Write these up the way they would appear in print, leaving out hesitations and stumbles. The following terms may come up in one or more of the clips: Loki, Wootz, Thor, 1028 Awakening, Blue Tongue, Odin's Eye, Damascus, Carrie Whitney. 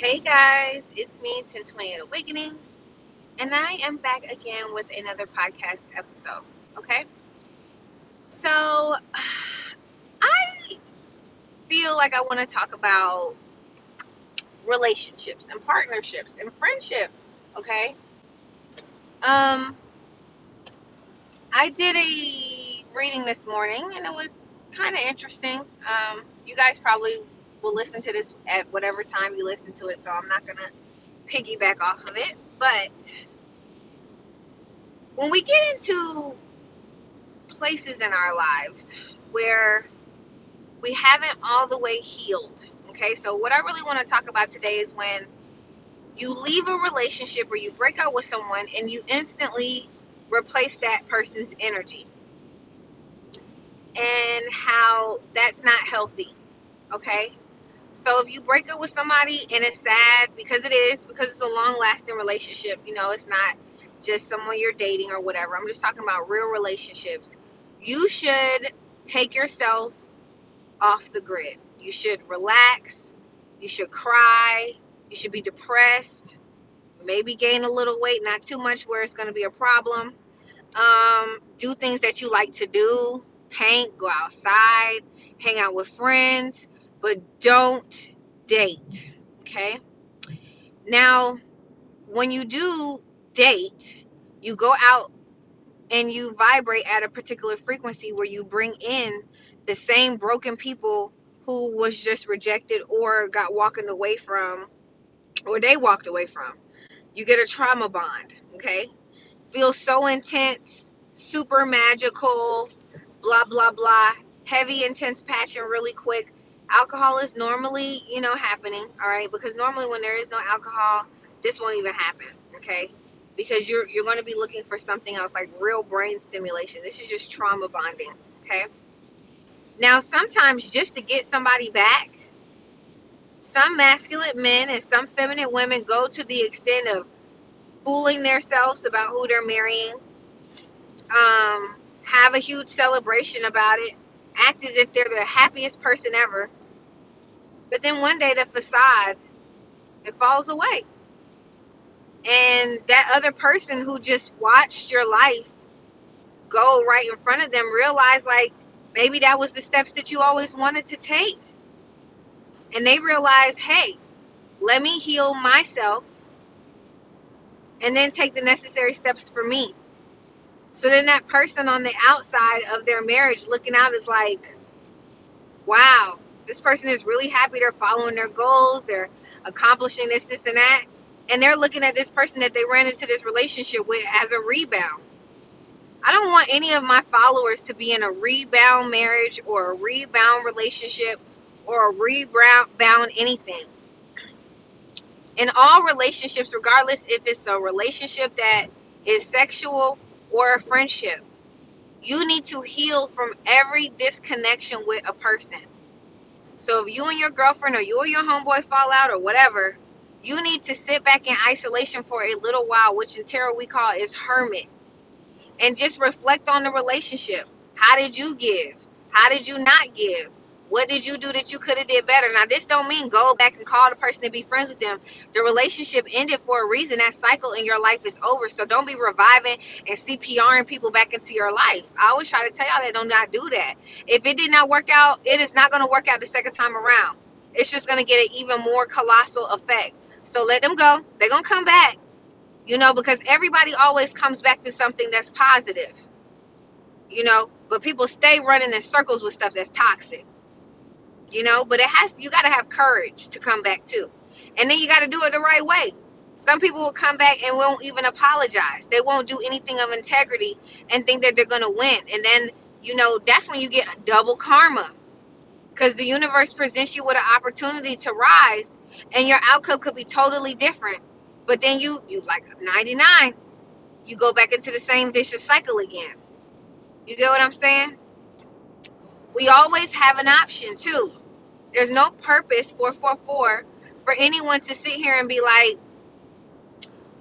Hey guys, it's me, 1028 Awakening, and I am back again with another podcast episode, okay? So, I feel like I want to talk about relationships and partnerships and friendships, okay? I did a reading this morning, and it was kind of interesting. You guys probably will listen to this at whatever time you listen to it, so I'm not going to piggyback off of it. But when we get into places in our lives where we haven't all the way healed, okay, so what I really want to talk about today is when you leave a relationship or you break up with someone and you instantly replace that person's energy, and how that's not healthy, okay? So if you break up with somebody and it's sad, because it is, because it's a long-lasting relationship, you know, it's not just someone you're dating or whatever. I'm just talking about real relationships. You should take yourself off the grid. You should relax. You should cry. You should be depressed. Maybe gain a little weight, not too much where it's going to be a problem. Do things that you like to do. Paint, go outside, hang out with friends. But don't date, okay? Now, when you do date, you go out and you vibrate at a particular frequency where you bring in the same broken people who was just rejected or got walking away from, or they walked away from. You get a trauma bond, okay? Feel so intense, super magical, blah, blah, blah. Heavy, intense passion really quick. Alcohol is normally, you know, happening, all right? Because normally when there is no alcohol, this won't even happen, okay? Because you're going to be looking for something else, like real brain stimulation. This is just trauma bonding, okay? Now, sometimes just to get somebody back, some masculine men and some feminine women go to the extent of fooling themselves about who they're marrying, have a huge celebration about it, act as if they're the happiest person ever. But then one day the facade, it falls away. And that other person who just watched your life go right in front of them realized, like, maybe that was the steps that you always wanted to take. And they realized, hey, let me heal myself and then take the necessary steps for me. So then that person on the outside of their marriage looking out is like, wow, this person is really happy. They're following their goals. They're accomplishing this, this, and that. And they're looking at this person that they ran into this relationship with as a rebound. I don't want any of my followers to be in a rebound marriage or a rebound relationship or a rebound anything. In all relationships, regardless if it's a relationship that is sexual or a friendship, you need to heal from every disconnection with a person. So if you and your girlfriend or you and your homeboy fall out or whatever, you need to sit back in isolation for a little while, which in tarot we call is hermit, and just reflect on the relationship. How did you give? How did you not give? What did you do that you could have did better? Now, this don't mean go back and call the person and be friends with them. The relationship ended for a reason. That cycle in your life is over. So don't be reviving and CPRing people back into your life. I always try to tell y'all that, do not do that. If it did not work out, it is not going to work out the second time around. It's just going to get an even more colossal effect. So let them go. They're going to come back, you know, because everybody always comes back to something that's positive, you know, but people stay running in circles with stuff that's toxic. You know, but you got to have courage to come back too. And then you got to do it the right way. Some people will come back and won't even apologize. They won't do anything of integrity and think that they're going to win. And then, you know, that's when you get double karma. Because the universe presents you with an opportunity to rise and your outcome could be totally different. But then you like 99, you go back into the same vicious cycle again. You get what I'm saying? We always have an option too. There's no purpose 444 for anyone to sit here and be like,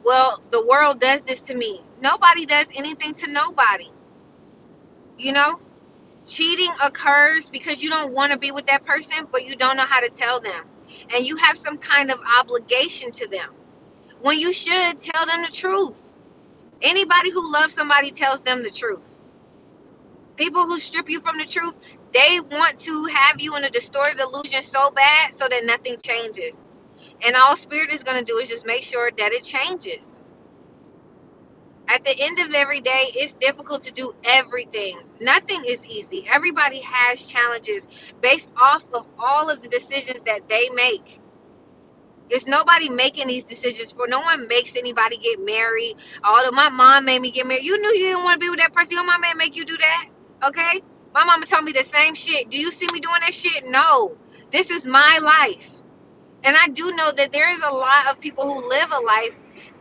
well, the world does this to me. Nobody does anything to nobody. You know, cheating occurs because you don't want to be with that person, but you don't know how to tell them. and you have some kind of obligation to them, when you should tell them the truth. Anybody who loves somebody tells them the truth. People who strip you from the truth, they want to have you in a distorted illusion so bad so that nothing changes. And all spirit is going to do is just make sure that it changes. At the end of every day, it's difficult to do everything. Nothing is easy. Everybody has challenges based off of all of the decisions that they make. There's nobody making these decisions for. No one makes anybody get married. Although my mom made me get married. You knew you didn't want to be with that person. Your mom didn't make you do that. Okay? My mama told me the same shit. Do you see me doing that shit? No. This is my life. And I do know that there is a lot of people who live a life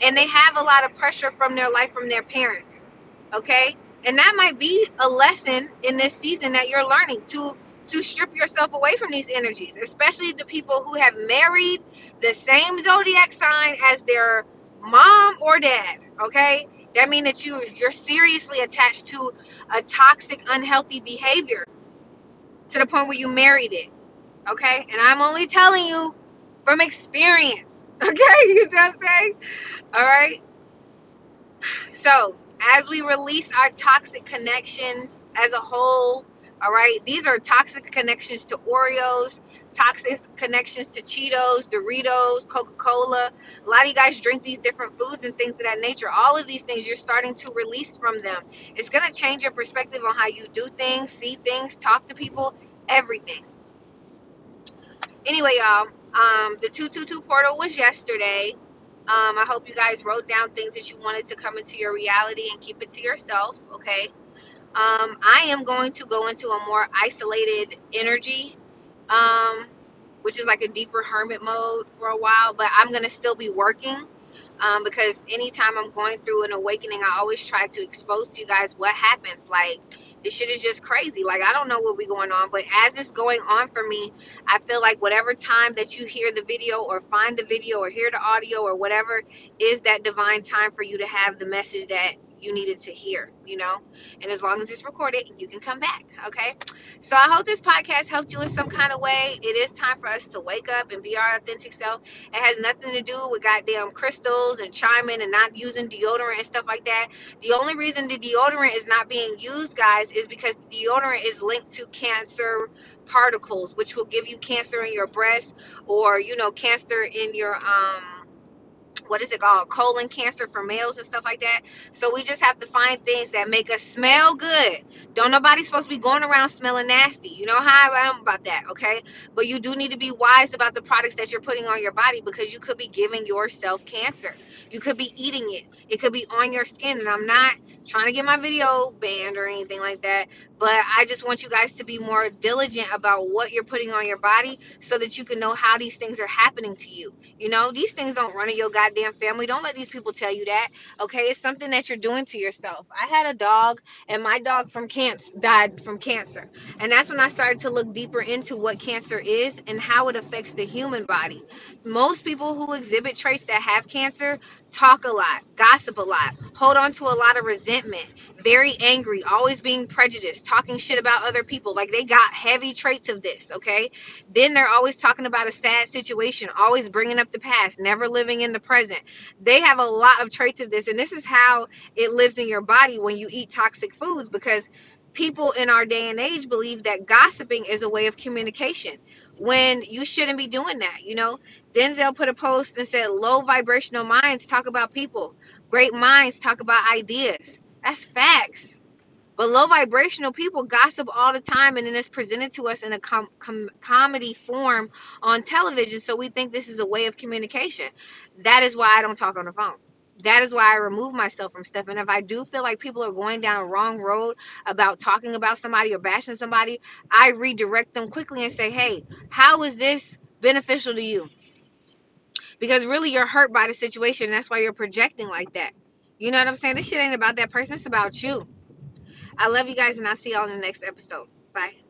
and they have a lot of pressure from their life, from their parents. Okay? And that might be a lesson in this season that you're learning to strip yourself away from these energies, especially the people who have married the same zodiac sign as their mom or dad. Okay? That means that you're seriously attached to a toxic, unhealthy behavior to the point where you married it. Okay? And I'm only telling you from experience. Okay? You see what I'm saying? All right? So, as we release our toxic connections as a whole, all right, these are toxic connections to Oreos, toxic connections to Cheetos, Doritos, Coca-Cola. A lot of you guys drink these different foods and things of that nature. All of these things, you're starting to release from them. It's going to change your perspective on how you do things, see things, talk to people, everything. Anyway, y'all, the 222 portal was yesterday. I hope you guys wrote down things that you wanted to come into your reality and keep it to yourself, okay? I am going to go into a more isolated energy, which is like a deeper hermit mode for a while, but I'm going to still be working because anytime I'm going through an awakening, I always try to expose to you guys what happens. Like, this shit is just crazy. Like, I don't know what be going on, but as it's going on for me, I feel like whatever time that you hear the video or find the video or hear the audio or whatever is that divine time for you to have the message that you needed to hear, you know, and as long as it's recorded, you can come back. Okay. So I hope this podcast helped you in some kind of way. It is time for us to wake up and be our authentic self. It has nothing to do with goddamn crystals and chiming and not using deodorant and stuff like that. The only reason the deodorant is not being used, guys, is because the deodorant is linked to cancer particles, which will give you cancer in your breast or, you know, cancer in your, what is it called? Colon cancer for males and stuff like that. So we just have to find things that make us smell good. Don't nobody's supposed to be going around smelling nasty. You know how I am about that, okay? But you do need to be wise about the products that you're putting on your body because you could be giving yourself cancer. You could be eating it. It could be on your skin. And I'm not trying to get my video banned or anything like that. But I just want you guys to be more diligent about what you're putting on your body so that you can know how these things are happening to you. You know, these things don't run in your goddamn family. Don't let these people tell you that, okay? It's something that you're doing to yourself. I had a dog, and my dog from camp died from cancer. And that's when I started to look deeper into what cancer is and how it affects the human body. Most people who exhibit traits that have cancer talk a lot, gossip a lot, hold on to a lot of resentment, very angry, always being prejudiced, talking shit about other people. Like, they got heavy traits of this, okay? Then they're always talking about a sad situation, always bringing up the past, never living in the present. They have a lot of traits of this, and this is how it lives in your body when you eat toxic foods, because people in our day and age believe that gossiping is a way of communication when you shouldn't be doing that, you know? Denzel put a post and said, low vibrational minds talk about people. Great minds talk about ideas. That's facts. But low vibrational people gossip all the time, and then it's presented to us in a comedy form on television, so we think this is a way of communication. That is why I don't talk on the phone. That is why I remove myself from stuff. And if I do feel like people are going down a wrong road about talking about somebody or bashing somebody, I redirect them quickly and say, hey, how is this beneficial to you? Because really you're hurt by the situation, and that's why you're projecting like that. You know what I'm saying? This shit ain't about that person. It's about you. I love you guys, and I'll see y'all in the next episode. Bye.